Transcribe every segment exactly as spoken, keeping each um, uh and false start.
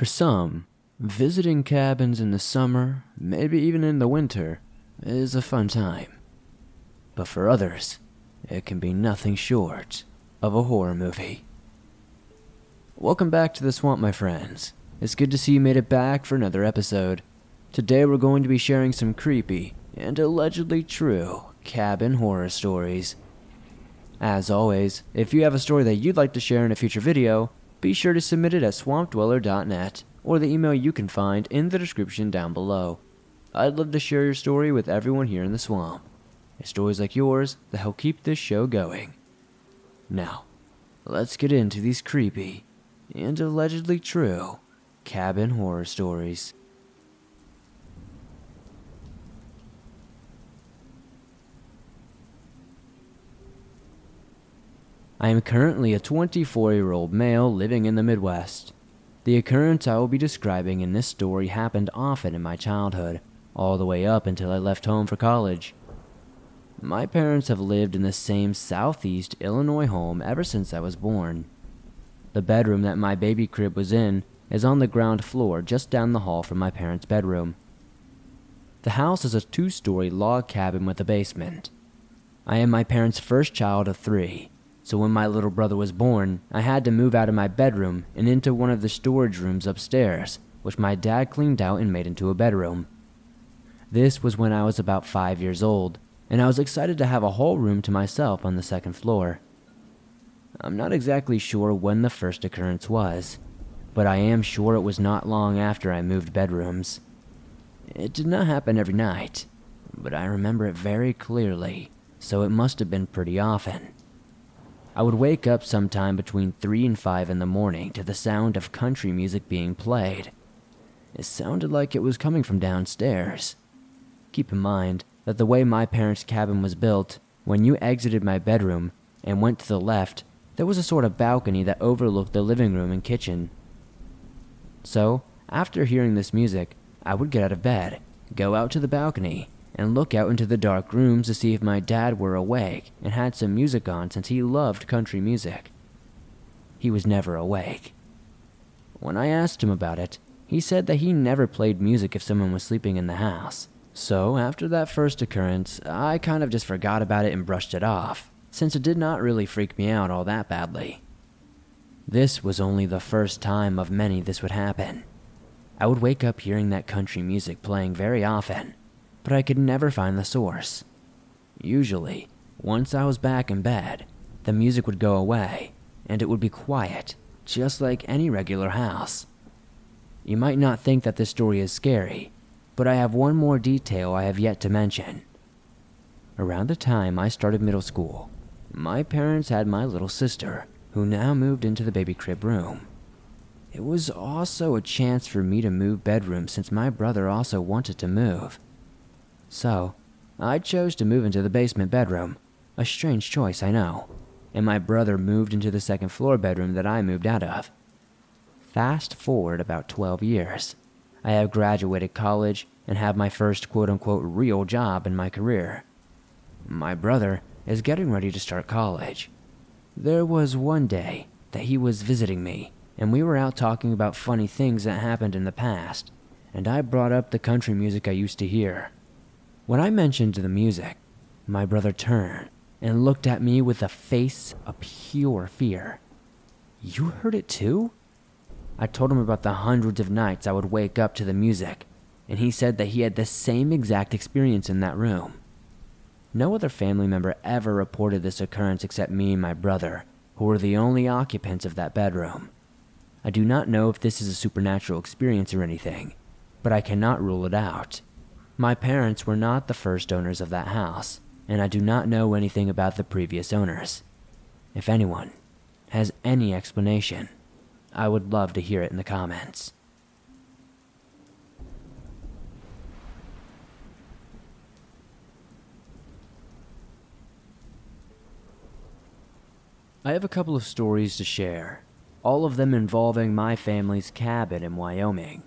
For some, visiting cabins in the summer, maybe even in the winter, is a fun time. But for others, it can be nothing short of a horror movie. Welcome back to the swamp, my friends. It's good to see you made it back for another episode. Today we're going to be sharing some creepy and allegedly true cabin horror stories. As always, if you have a story that you'd like to share in a future video, be sure to submit it at swamp dweller dot net or the email you can find in the description down below. I'd love to share your story with everyone here in the swamp. It's stories like yours that help keep this show going. Now, let's get into these creepy and allegedly true cabin horror stories. I am currently a twenty-four-year-old male living in the Midwest. The occurrence I will be describing in this story happened often in my childhood, all the way up until I left home for college. My parents have lived in the same southeast Illinois home ever since I was born. The bedroom that my baby crib was in is on the ground floor just down the hall from my parents' bedroom. The house is a two-story log cabin with a basement. I am my parents' first child of three. So when my little brother was born, I had to move out of my bedroom and into one of the storage rooms upstairs, which my dad cleaned out and made into a bedroom. This was when I was about five years old, and I was excited to have a whole room to myself on the second floor. I'm not exactly sure when the first occurrence was, but I am sure it was not long after I moved bedrooms. It did not happen every night, but I remember it very clearly, so it must have been pretty often. I would wake up sometime between three and five in the morning to the sound of country music being played. It sounded like it was coming from downstairs. Keep in mind that the way my parents' cabin was built, when you exited my bedroom and went to the left, there was a sort of balcony that overlooked the living room and kitchen. So, after hearing this music, I would get out of bed, go out to the balcony, and look out into the dark rooms to see if my dad were awake and had some music on since he loved country music. He was never awake. When I asked him about it, he said that he never played music if someone was sleeping in the house. So after that first occurrence, I kind of just forgot about it and brushed it off, since it did not really freak me out all that badly. This was only the first time of many this would happen. I would wake up hearing that country music playing very often, but I could never find the source. Usually, once I was back in bed, the music would go away, and it would be quiet, just like any regular house. You might not think that this story is scary, but I have one more detail I have yet to mention. Around the time I started middle school, my parents had my little sister, who now moved into the baby crib room. It was also a chance for me to move bedrooms since my brother also wanted to move. So, I chose to move into the basement bedroom, a strange choice I know, and my brother moved into the second floor bedroom that I moved out of. Fast forward about twelve years, I have graduated college and have my first quote-unquote real job in my career. My brother is getting ready to start college. There was one day that he was visiting me, and we were out talking about funny things that happened in the past, and I brought up the country music I used to hear. When I mentioned the music, my brother turned and looked at me with a face of pure fear. "You heard it too?" I told him about the hundreds of nights I would wake up to the music, and he said that he had the same exact experience in that room. No other family member ever reported this occurrence except me and my brother, who were the only occupants of that bedroom. I do not know if this is a supernatural experience or anything, but I cannot rule it out. My parents were not the first owners of that house, and I do not know anything about the previous owners. If anyone has any explanation, I would love to hear it in the comments. I have a couple of stories to share, all of them involving my family's cabin in Wyoming.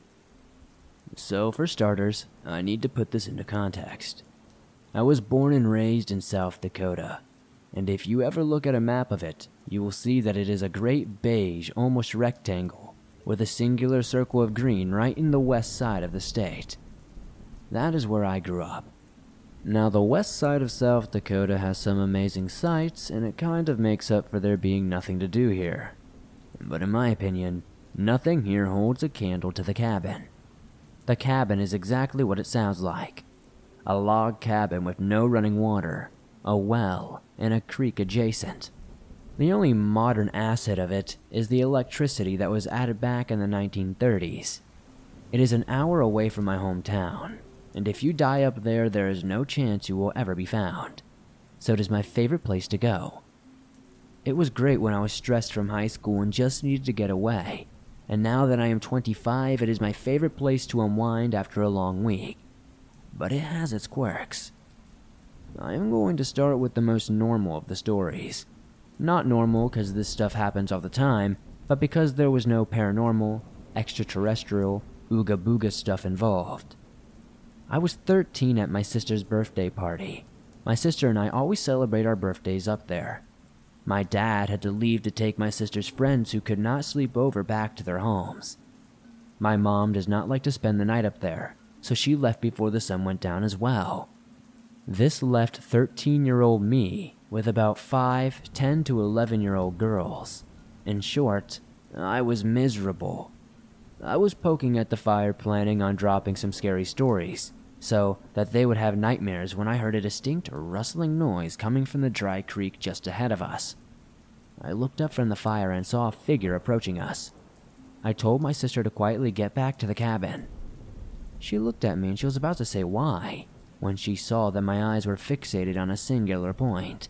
So, for starters, I need to put this into context. I was born and raised in South Dakota, and if you ever look at a map of it, you will see that it is a great beige, almost rectangle, with a singular circle of green right in the west side of the state. That is where I grew up. Now, the west side of South Dakota has some amazing sights, and it kind of makes up for there being nothing to do here. But in my opinion, nothing here holds a candle to the cabin. The cabin is exactly what it sounds like. A log cabin with no running water, a well, and a creek adjacent. The only modern asset of it is the electricity that was added back in the nineteen thirties. It is an hour away from my hometown, and if you die up there, there is no chance you will ever be found. So it is my favorite place to go. It was great when I was stressed from high school and just needed to get away, and now that I am twenty-five, it is my favorite place to unwind after a long week. But it has its quirks. I am going to start with the most normal of the stories. Not normal because this stuff happens all the time, but because there was no paranormal, extraterrestrial, ooga booga stuff involved. I was thirteen at my sister's birthday party. My sister and I always celebrate our birthdays up there. My dad had to leave to take my sister's friends who could not sleep over back to their homes. My mom does not like to spend the night up there, so she left before the sun went down as well. This left thirteen-year-old me with about five ten to eleven-year-old girls. In short, I was miserable. I was poking at the fire, planning on dropping some scary stories, so that they would have nightmares when I heard a distinct rustling noise coming from the dry creek just ahead of us. I looked up from the fire and saw a figure approaching us. I told my sister to quietly get back to the cabin. She looked at me and she was about to say why, when she saw that my eyes were fixated on a singular point.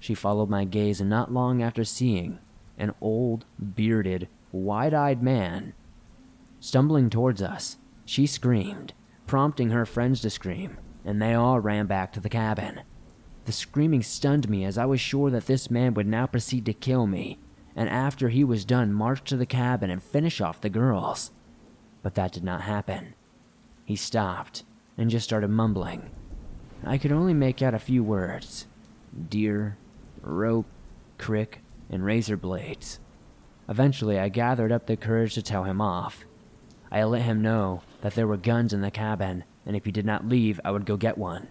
She followed my gaze, and not long after seeing an old, bearded, wide-eyed man stumbling towards us, she screamed, prompting her friends to scream, and they all ran back to the cabin. The screaming stunned me, as I was sure that this man would now proceed to kill me, and after he was done, march to the cabin and finish off the girls. But that did not happen. He stopped and just started mumbling. I could only make out a few words: deer, rope, crick, and razor blades. Eventually, I gathered up the courage to tell him off. I let him know that there were guns in the cabin, and if he did not leave, I would go get one.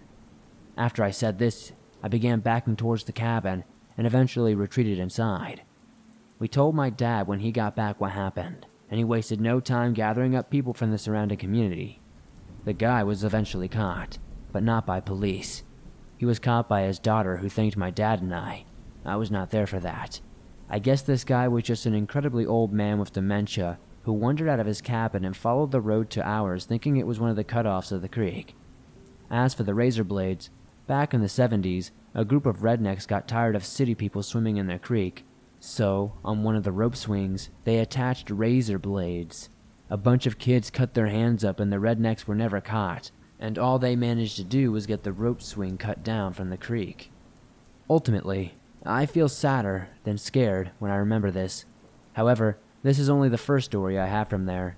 After I said this, I began backing towards the cabin and eventually retreated inside. We told my dad when he got back what happened, and he wasted no time gathering up people from the surrounding community. The guy was eventually caught, but not by police. He was caught by his daughter, who thanked my dad and I. I was not there for that. I guess this guy was just an incredibly old man with dementia who wandered out of his cabin and followed the road to ours, thinking it was one of the cutoffs of the creek. As for the razor blades, back in the seventies, a group of rednecks got tired of city people swimming in their creek, so on one of the rope swings, they attached razor blades. A bunch of kids cut their hands up, and the rednecks were never caught, and all they managed to do was get the rope swing cut down from the creek. Ultimately, I feel sadder than scared when I remember this. However, this is only the first story I have from there.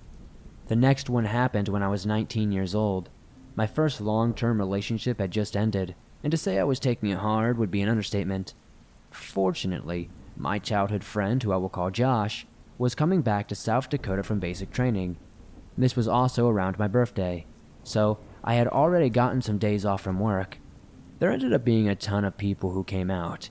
The next one happened when I was nineteen years old. My first long-term relationship had just ended, and to say I was taking it hard would be an understatement. Fortunately, my childhood friend, who I will call Josh, was coming back to South Dakota from basic training. This was also around my birthday, so I had already gotten some days off from work. There ended up being a ton of people who came out.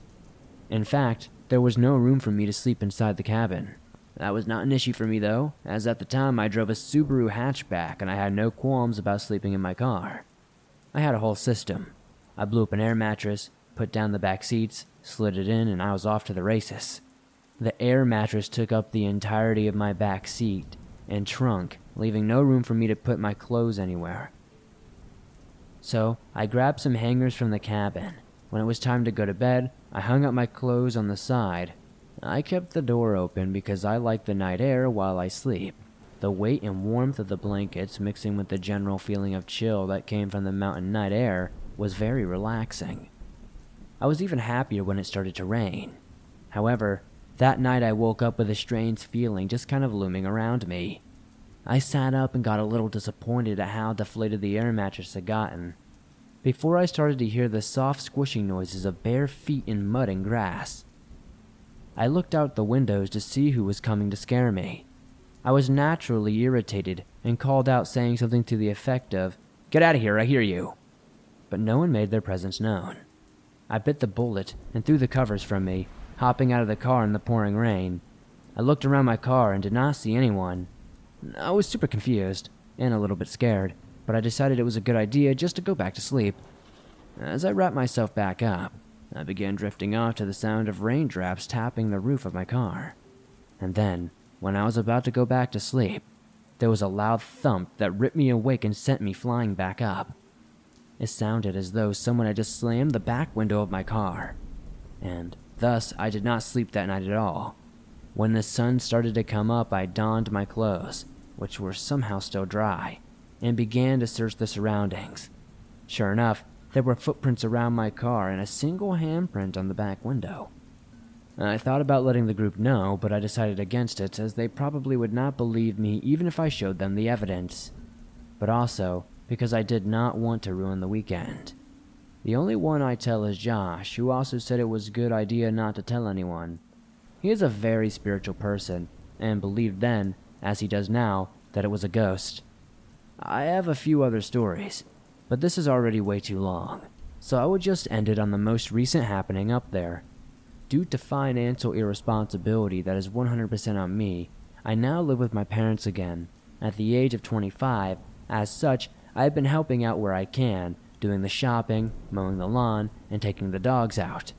In fact, there was no room for me to sleep inside the cabin. That was not an issue for me, though, as at the time I drove a Subaru hatchback and I had no qualms about sleeping in my car. I had a whole system. I blew up an air mattress, put down the back seats, slid it in, and I was off to the races. The air mattress took up the entirety of my back seat and trunk, leaving no room for me to put my clothes anywhere. So, I grabbed some hangers from the cabin. When it was time to go to bed, I hung up my clothes on the side. I kept the door open because I like the night air while I sleep. The weight and warmth of the blankets, mixing with the general feeling of chill that came from the mountain night air, was very relaxing. I was even happier when it started to rain. However, that night I woke up with a strange feeling just kind of looming around me. I sat up and got a little disappointed at how deflated the air mattress had gotten. Before I started to hear the soft squishing noises of bare feet in mud and grass, I looked out the windows to see who was coming to scare me. I was naturally irritated and called out, saying something to the effect of, "Get out of here, I hear you." But no one made their presence known. I bit the bullet and threw the covers from me, hopping out of the car in the pouring rain. I looked around my car and did not see anyone. I was super confused and a little bit scared, but I decided it was a good idea just to go back to sleep. As I wrapped myself back up, I began drifting off to the sound of raindrops tapping the roof of my car. And then, when I was about to go back to sleep, there was a loud thump that ripped me awake and sent me flying back up. It sounded as though someone had just slammed the back window of my car, and thus I did not sleep that night at all. When the sun started to come up, I donned my clothes, which were somehow still dry, and began to search the surroundings. Sure enough, there were footprints around my car and a single handprint on the back window. I thought about letting the group know, but I decided against it, as they probably would not believe me even if I showed them the evidence. But also, because I did not want to ruin the weekend. The only one I tell is Josh, who also said it was a good idea not to tell anyone. He is a very spiritual person, and believed then, as he does now, that it was a ghost. I have a few other stories, but this is already way too long, so I would just end it on the most recent happening up there. Due to financial irresponsibility that is one hundred percent on me, I now live with my parents again, at the age of twenty-five. As such, I have been helping out where I can, doing the shopping, mowing the lawn, and taking the dogs out.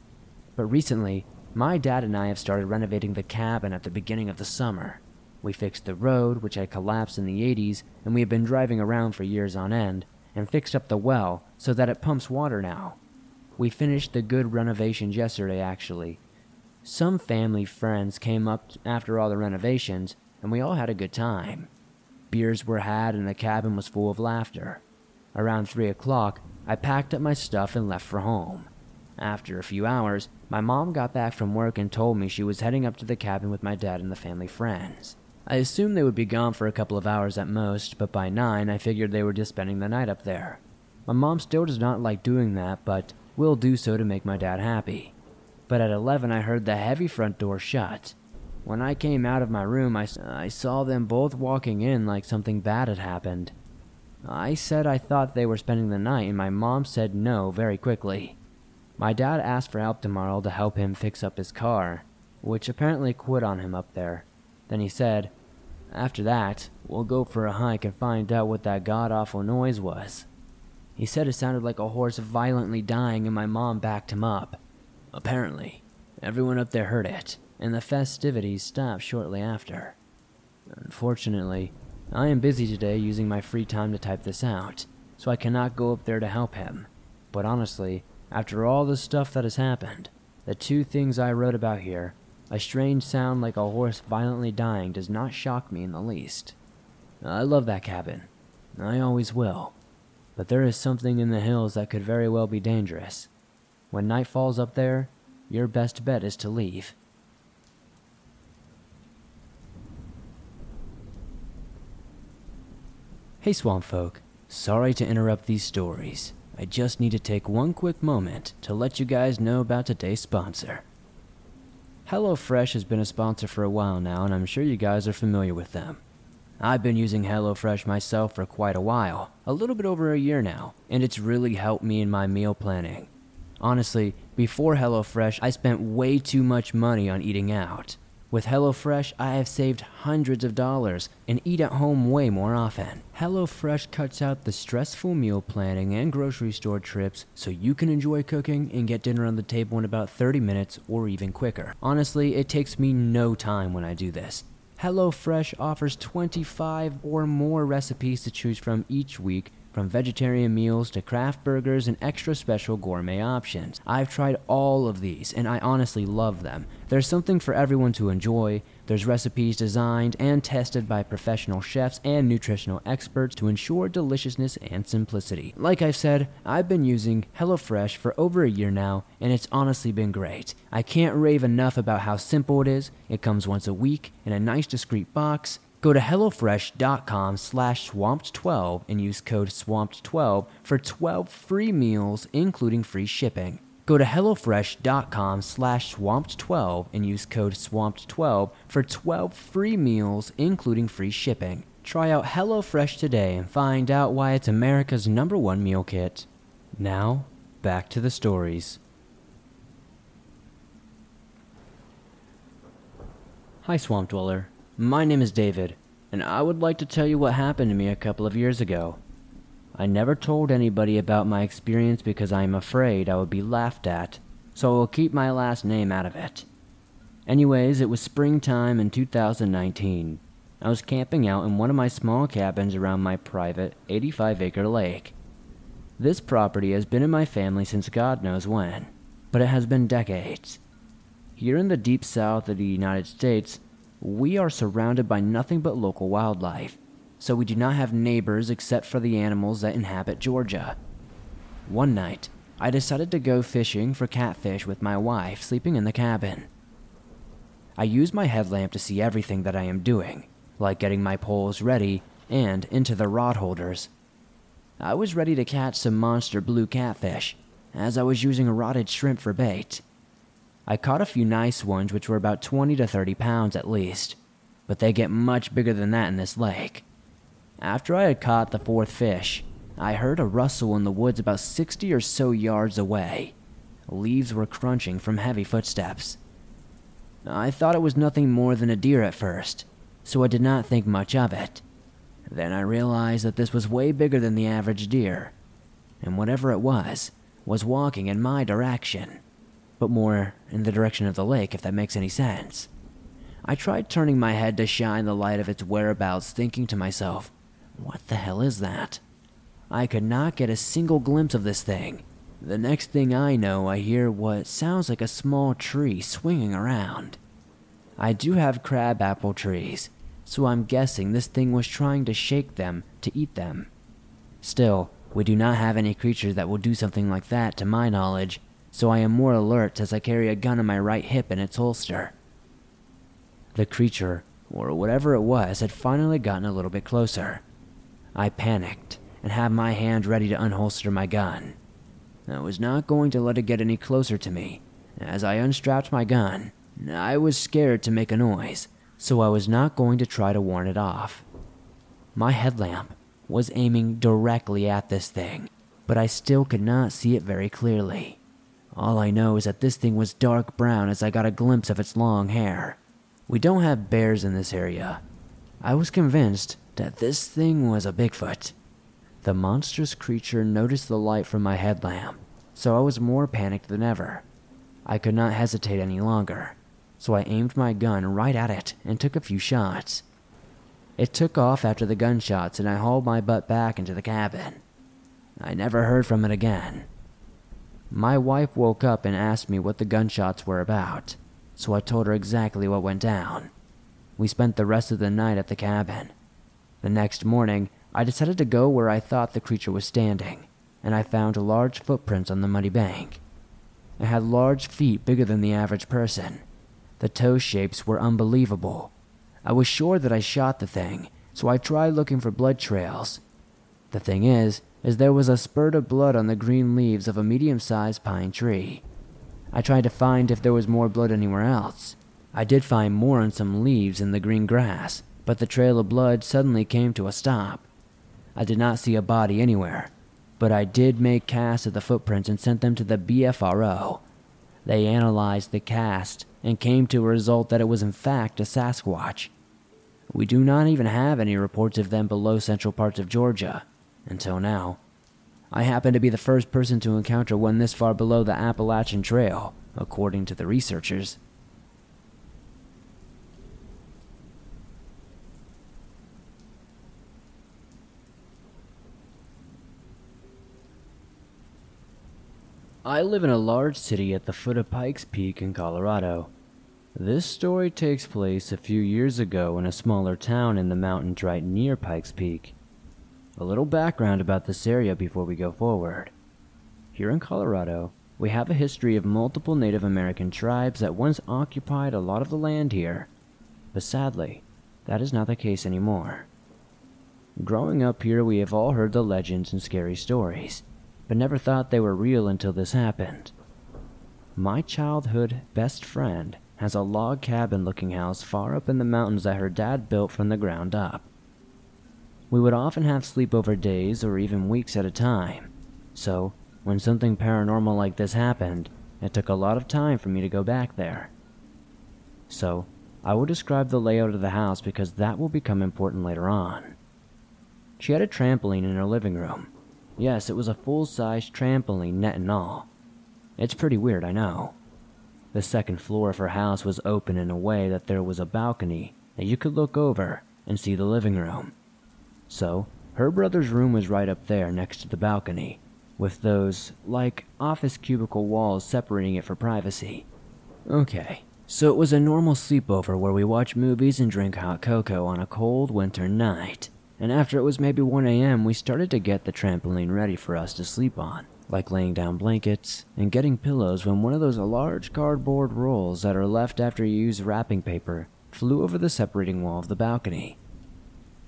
But recently, my dad and I have started renovating the cabin at the beginning of the summer. We fixed the road, which had collapsed in the eighties, and we have been driving around for years on end, and fixed up the well so that it pumps water now. We finished the good renovations yesterday, actually. Some family friends came up after all the renovations, and we all had a good time. Beers were had and the cabin was full of laughter. Around three o'clock, I packed up my stuff and left for home. After a few hours, my mom got back from work and told me she was heading up to the cabin with my dad and the family friends. I assumed they would be gone for a couple of hours at most, but by nine, I figured they were just spending the night up there. My mom still does not like doing that, but will do so to make my dad happy. But at eleven, I heard the heavy front door shut. When I came out of my room, I, I saw them both walking in like something bad had happened. I said I thought they were spending the night, and my mom said no very quickly. My dad asked for help tomorrow to help him fix up his car, which apparently quit on him up there. Then he said, "After that, we'll go for a hike and find out what that god-awful noise was." He said it sounded like a horse violently dying, and my mom backed him up. Apparently, everyone up there heard it, and the festivities stopped shortly after. Unfortunately, I am busy today using my free time to type this out, so I cannot go up there to help him. But honestly, after all the stuff that has happened, the two things I wrote about here, a strange sound like a horse violently dying, does not shock me in the least. I love that cabin. I always will. But there is something in the hills that could very well be dangerous. When night falls up there, your best bet is to leave. Hey swamp folk, sorry to interrupt these stories. I just need to take one quick moment to let you guys know about today's sponsor. HelloFresh has been a sponsor for a while now, and I'm sure you guys are familiar with them. I've been using HelloFresh myself for quite a while, a little bit over a year now, and it's really helped me in my meal planning. Honestly, before HelloFresh, I spent way too much money on eating out. With HelloFresh, I have saved hundreds of dollars and eat at home way more often. HelloFresh cuts out the stressful meal planning and grocery store trips so you can enjoy cooking and get dinner on the table in about thirty minutes or even quicker. Honestly, it takes me no time when I do this. HelloFresh offers twenty-five or more recipes to choose from each week, from vegetarian meals to craft burgers and extra special gourmet options. I've tried all of these, and I honestly love them. There's something for everyone to enjoy. There's recipes designed and tested by professional chefs and nutritional experts to ensure deliciousness and simplicity. Like I've said, I've been using HelloFresh for over a year now, and it's honestly been great. I can't rave enough about how simple it is. It comes once a week in a nice discreet box. Go to HelloFresh.com slash swamped twelve and use code swamped twelve for twelve free meals, including free shipping. Go to HelloFresh.com slash swamped twelve and use code swamped twelve for twelve free meals, including free shipping. Try out HelloFresh today and find out why it's America's number one meal kit. Now, back to the stories. Hi, Swamp Dweller. My name is David, and I would like to tell you what happened to me a couple of years ago. I never told anybody about my experience because I am afraid I would be laughed at, so I will keep my last name out of it. Anyways, it was springtime in two thousand nineteen. I was camping out in one of my small cabins around my private eighty-five acre lake. This property has been in my family since God knows when, but it has been decades. Here in the deep south of the United States, we are surrounded by nothing but local wildlife, so we do not have neighbors except for the animals that inhabit Georgia. One night, I decided to go fishing for catfish with my wife sleeping in the cabin. I use my headlamp to see everything that I am doing, like getting my poles ready and into the rod holders. I was ready to catch some monster blue catfish, as I was using a rotted shrimp for bait. I caught a few nice ones which were about twenty to thirty pounds at least, but they get much bigger than that in this lake. After I had caught the fourth fish, I heard a rustle in the woods about sixty or so yards away. Leaves were crunching from heavy footsteps. I thought it was nothing more than a deer at first, so I did not think much of it. Then I realized that this was way bigger than the average deer, and whatever it was, was walking in my direction, but more in the direction of the lake, if that makes any sense. I tried turning my head to shine the light of its whereabouts, thinking to myself, what the hell is that? I could not get a single glimpse of this thing. The next thing I know, I hear what sounds like a small tree swinging around. I do have crab apple trees, so I'm guessing this thing was trying to shake them to eat them. Still, we do not have any creatures that will do something like that to my knowledge, so I am more alert as I carry a gun on my right hip in its holster. The creature, or whatever it was, had finally gotten a little bit closer. I panicked and had my hand ready to unholster my gun. I was not going to let it get any closer to me. As I unstrapped my gun, I was scared to make a noise, so I was not going to try to warn it off. My headlamp was aiming directly at this thing, but I still could not see it very clearly. All I know is that this thing was dark brown as I got a glimpse of its long hair. We don't have bears in this area. I was convinced that this thing was a Bigfoot. The monstrous creature noticed the light from my headlamp, so I was more panicked than ever. I could not hesitate any longer, so I aimed my gun right at it and took a few shots. It took off after the gunshots and I hauled my butt back into the cabin. I never heard from it again. My wife woke up and asked me what the gunshots were about, so I told her exactly what went down. We spent the rest of the night at the cabin. The next morning, I decided to go where I thought the creature was standing, and I found large footprints on the muddy bank. It had large feet bigger than the average person. The toe shapes were unbelievable. I was sure that I shot the thing, so I tried looking for blood trails. The thing is, is there was a spurt of blood on the green leaves of a medium-sized pine tree. I tried to find if there was more blood anywhere else. I did find more on some leaves in the green grass, but the trail of blood suddenly came to a stop. I did not see a body anywhere, but I did make casts of the footprints and sent them to the B F R O. They analyzed the cast and came to a result that it was in fact a Sasquatch. We do not even have any reports of them below central parts of Georgia, until now. I happen to be the first person to encounter one this far below the Appalachian Trail, according to the researchers. I live in a large city at the foot of Pikes Peak in Colorado. This story takes place a few years ago in a smaller town in the mountains right near Pikes Peak. A little background about this area before we go forward. Here in Colorado, we have a history of multiple Native American tribes that once occupied a lot of the land here, but sadly, that is not the case anymore. Growing up here, we have all heard the legends and scary stories, but never thought they were real until this happened. My childhood best friend has a log cabin looking house far up in the mountains that her dad built from the ground up. We would often have sleepover days or even weeks at a time, so when something paranormal like this happened, it took a lot of time for me to go back there. So, I will describe the layout of the house because that will become important later on. She had a trampoline in her living room. Yes, it was a full-size trampoline, net and all. It's pretty weird, I know. The second floor of her house was open in a way that there was a balcony that you could look over and see the living room. So, her brother's room was right up there next to the balcony, with those, like, office cubicle walls separating it for privacy. Okay, so it was a normal sleepover where we watch movies and drink hot cocoa on a cold winter night, and after it was maybe one a.m. we started to get the trampoline ready for us to sleep on, like laying down blankets and getting pillows when one of those large cardboard rolls that are left after you use wrapping paper flew over the separating wall of the balcony.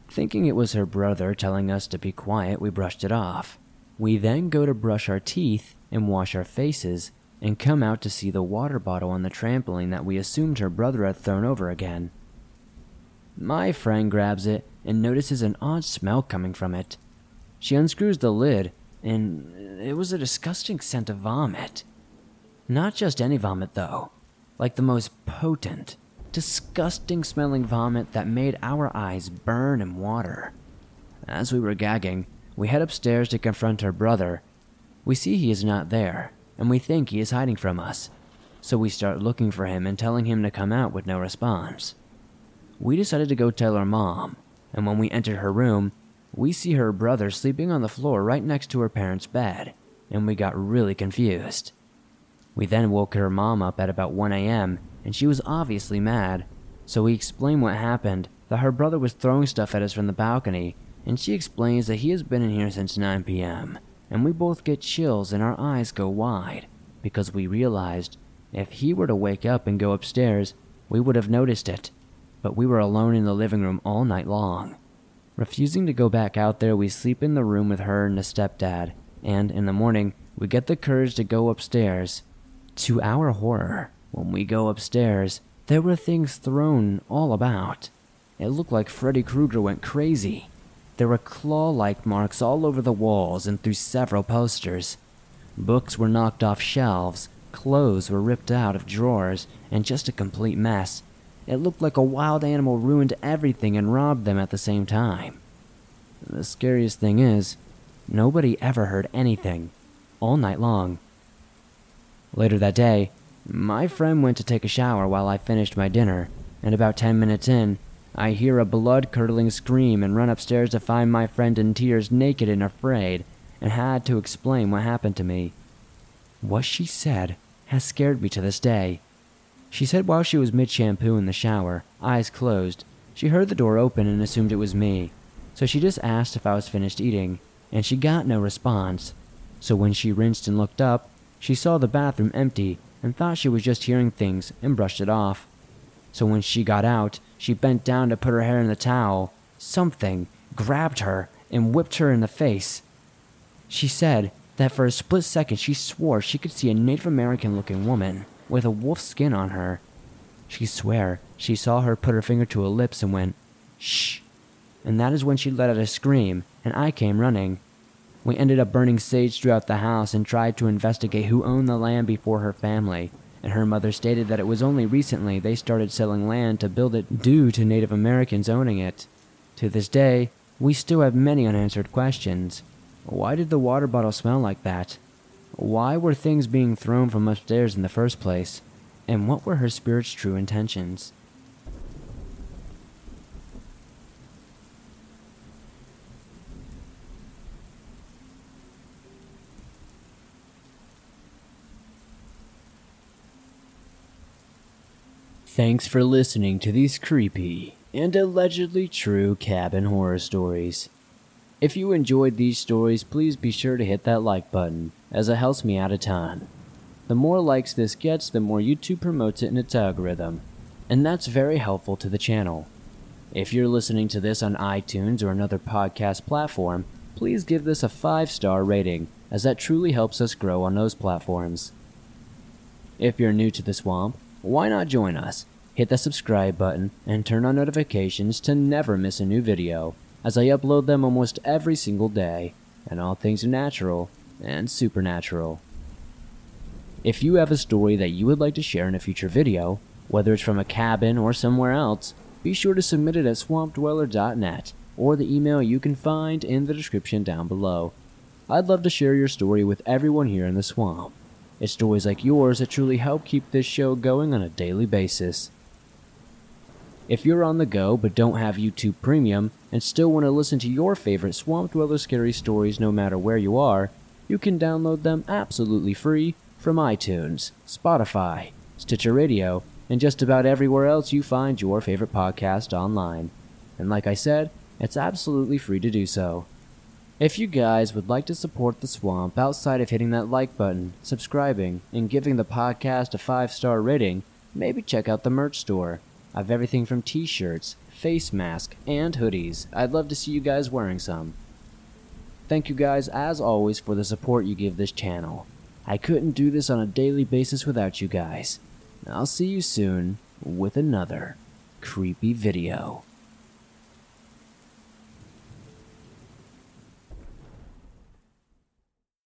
Thinking it was her brother telling us to be quiet, we brushed it off. We then go to brush our teeth and wash our faces and come out to see the water bottle on the trampoline that we assumed her brother had thrown over again. My friend grabs it and notices an odd smell coming from it. She unscrews the lid and it was a disgusting scent of vomit. Not just any vomit though, like the most potent, disgusting smelling vomit that made our eyes burn and water. As we were gagging, we head upstairs to confront her brother. We see he is not there, and we think he is hiding from us. So we start looking for him and telling him to come out with no response. We decided to go tell her mom, and when we entered her room, we see her brother sleeping on the floor right next to her parents' bed, and we got really confused. We then woke her mom up at about one a.m., and she was obviously mad, so we explain what happened, that her brother was throwing stuff at us from the balcony, and she explains that he has been in here since nine p.m., and we both get chills and our eyes go wide, because we realized if he were to wake up and go upstairs, we would have noticed it, but we were alone in the living room all night long. Refusing to go back out there, we sleep in the room with her and the stepdad, and in the morning, we get the courage to go upstairs. To our horror, when we go upstairs, there were things thrown all about. It looked like Freddy Krueger went crazy. There were claw-like marks all over the walls and through several posters. Books were knocked off shelves, clothes were ripped out of drawers, and just a complete mess. It looked like a wild animal ruined everything and robbed them at the same time. The scariest thing is, nobody ever heard anything, all night long. Later that day, my friend went to take a shower while I finished my dinner, and about ten minutes in, I hear a blood-curdling scream and run upstairs to find my friend in tears, naked and afraid, and had to explain what happened to me. What she said has scared me to this day. She said while she was mid-shampoo in the shower, eyes closed, she heard the door open and assumed it was me, so she just asked if I was finished eating, and she got no response. So when she rinsed and looked up, she saw the bathroom empty and thought she was just hearing things and brushed it off. So when she got out, she bent down to put her hair in the towel. Something grabbed her and whipped her in the face. She said that for a split second she swore she could see a Native American-looking woman with a wolf skin on her. She swore she saw her put her finger to her lips and went, "Shh." And that is when she let out a scream and I came running. We ended up burning sage throughout the house and tried to investigate who owned the land before her family. And her mother stated that it was only recently they started selling land to build it due to Native Americans owning it. To this day, we still have many unanswered questions. Why did the water bottle smell like that? Why were things being thrown from upstairs in the first place? And what were her spirit's true intentions? Thanks for listening to these creepy and allegedly true cabin horror stories. If you enjoyed these stories, please be sure to hit that like button, as it helps me out a ton. The more likes this gets, the more YouTube promotes it in its algorithm, and that's very helpful to the channel. If you're listening to this on iTunes or another podcast platform, please give this a five star rating, as that truly helps us grow on those platforms. If you're new to the swamp, why not join us? Hit the subscribe button and turn on notifications to never miss a new video, as I upload them almost every single day, and all things are natural and supernatural. If you have a story that you would like to share in a future video, whether it's from a cabin or somewhere else, be sure to submit it at swamp dweller dot net or the email you can find in the description down below. I'd love to share your story with everyone here in the swamp. It's stories like yours that truly help keep this show going on a daily basis. If you're on the go but don't have YouTube Premium and still want to listen to your favorite Swamp Dweller scary stories no matter where you are, you can download them absolutely free from iTunes, Spotify, Stitcher Radio, and just about everywhere else you find your favorite podcast online. And like I said, it's absolutely free to do so. If you guys would like to support the swamp outside of hitting that like button, subscribing, and giving the podcast a five star rating, maybe check out the merch store. I've everything from t-shirts, face masks, and hoodies. I'd love to see you guys wearing some. Thank you guys as always for the support you give this channel. I couldn't do this on a daily basis without you guys. I'll see you soon with another creepy video.